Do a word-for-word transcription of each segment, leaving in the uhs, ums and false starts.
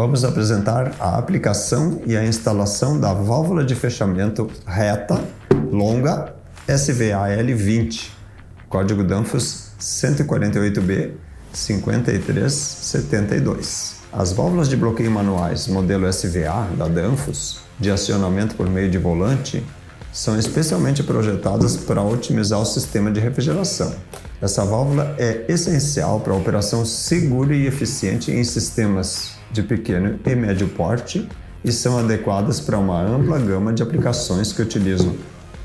Vamos apresentar a aplicação e a instalação da válvula de fechamento reta longa S V A L vinte, código Danfoss cento e quarenta e oito B cinco três sete dois. As válvulas de bloqueio manuais modelo S V A da Danfoss, de acionamento por meio de volante, são especialmente projetadas para otimizar o sistema de refrigeração. Essa válvula é essencial para a operação segura e eficiente em sistemas de pequeno e médio porte e são adequadas para uma ampla gama de aplicações que utilizam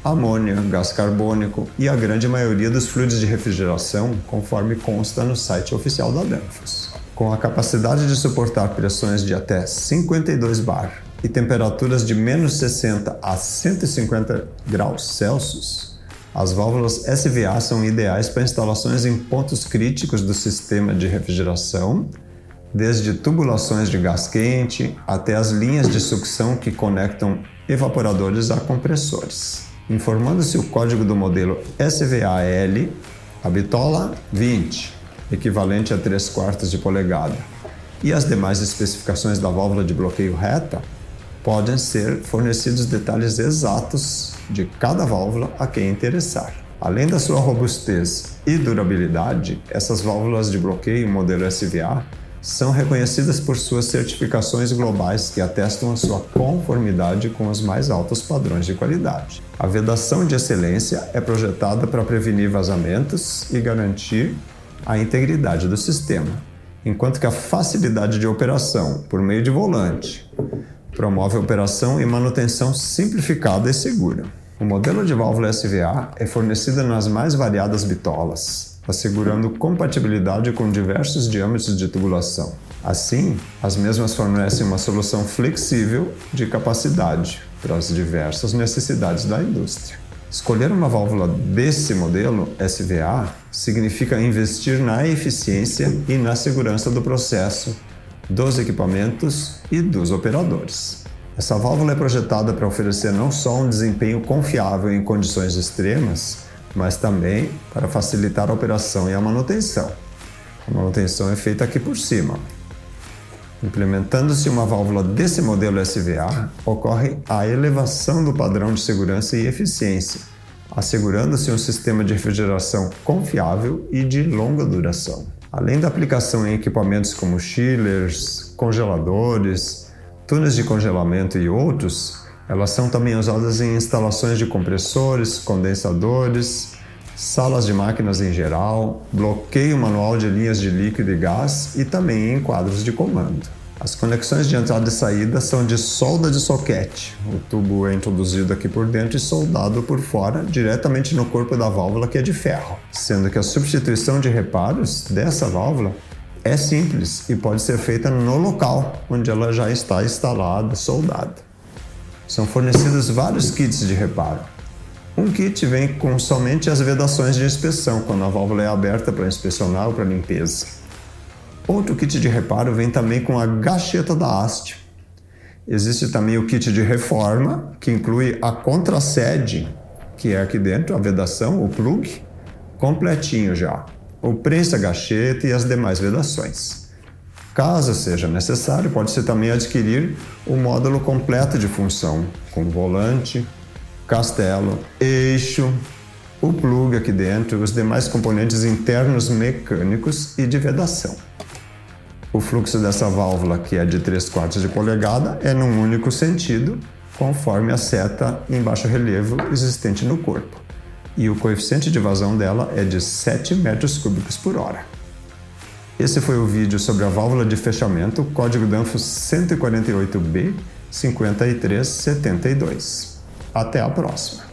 amônia, gás carbônico e a grande maioria dos fluidos de refrigeração, conforme consta no site oficial da Danfoss. Com a capacidade de suportar pressões de até cinquenta e dois bar e temperaturas de menos sessenta a cento e cinquenta graus Celsius, as válvulas S V A são ideais para instalações em pontos críticos do sistema de refrigeração, desde tubulações de gás quente até as linhas de sucção que conectam evaporadores a compressores. Informando-se o código do modelo S V A L, a bitola vinte, equivalente a três quartos de polegada, e as demais especificações da válvula de bloqueio reta, podem ser fornecidos detalhes exatos de cada válvula a quem interessar. Além da sua robustez e durabilidade, essas válvulas de bloqueio modelo S V A são reconhecidas por suas certificações globais que atestam a sua conformidade com os mais altos padrões de qualidade. A vedação de excelência é projetada para prevenir vazamentos e garantir a integridade do sistema, enquanto que a facilidade de operação por meio de volante promove a operação e manutenção simplificada e segura. O modelo de válvula S V A é fornecido nas mais variadas bitolas, assegurando compatibilidade com diversos diâmetros de tubulação. Assim, as mesmas fornecem uma solução flexível de capacidade para as diversas necessidades da indústria. Escolher uma válvula desse modelo S V A significa investir na eficiência e na segurança do processo, dos equipamentos e dos operadores. Essa válvula é projetada para oferecer não só um desempenho confiável em condições extremas, mas também para facilitar a operação e a manutenção. A manutenção é feita aqui por cima. Implementando-se uma válvula desse modelo S V A, ocorre a elevação do padrão de segurança e eficiência, assegurando-se um sistema de refrigeração confiável e de longa duração. Além da aplicação em equipamentos como chillers, congeladores, túneis de congelamento e outros, elas são também usadas em instalações de compressores, condensadores, salas de máquinas em geral, bloqueio manual de linhas de líquido e gás e também em quadros de comando. As conexões de entrada e saída são de solda de soquete. O tubo é introduzido aqui por dentro e soldado por fora, diretamente no corpo da válvula, que é de ferro. Sendo que a substituição de reparos dessa válvula é simples e pode ser feita no local onde ela já está instalada, soldada. São fornecidos vários kits de reparo. Um kit vem com somente as vedações de inspeção, quando a válvula é aberta para inspecionar ou para limpeza. Outro kit de reparo vem também com a gacheta da haste. Existe também o kit de reforma, que inclui a contrassede, que é aqui dentro, a vedação, o plug, completinho já. O prensa-gacheta e as demais vedações. Caso seja necessário, pode-se também adquirir o módulo completo de função, com volante, castelo, eixo, o plug aqui dentro, os demais componentes internos mecânicos e de vedação. O fluxo dessa válvula, que é de três quartos de polegada, é num único sentido, conforme a seta em baixo relevo existente no corpo. E o coeficiente de vazão dela é de sete metros cúbicos por hora. Esse foi o vídeo sobre a válvula de fechamento, código Danfoss cento e quarenta e oito B cinco três sete dois. Até a próxima!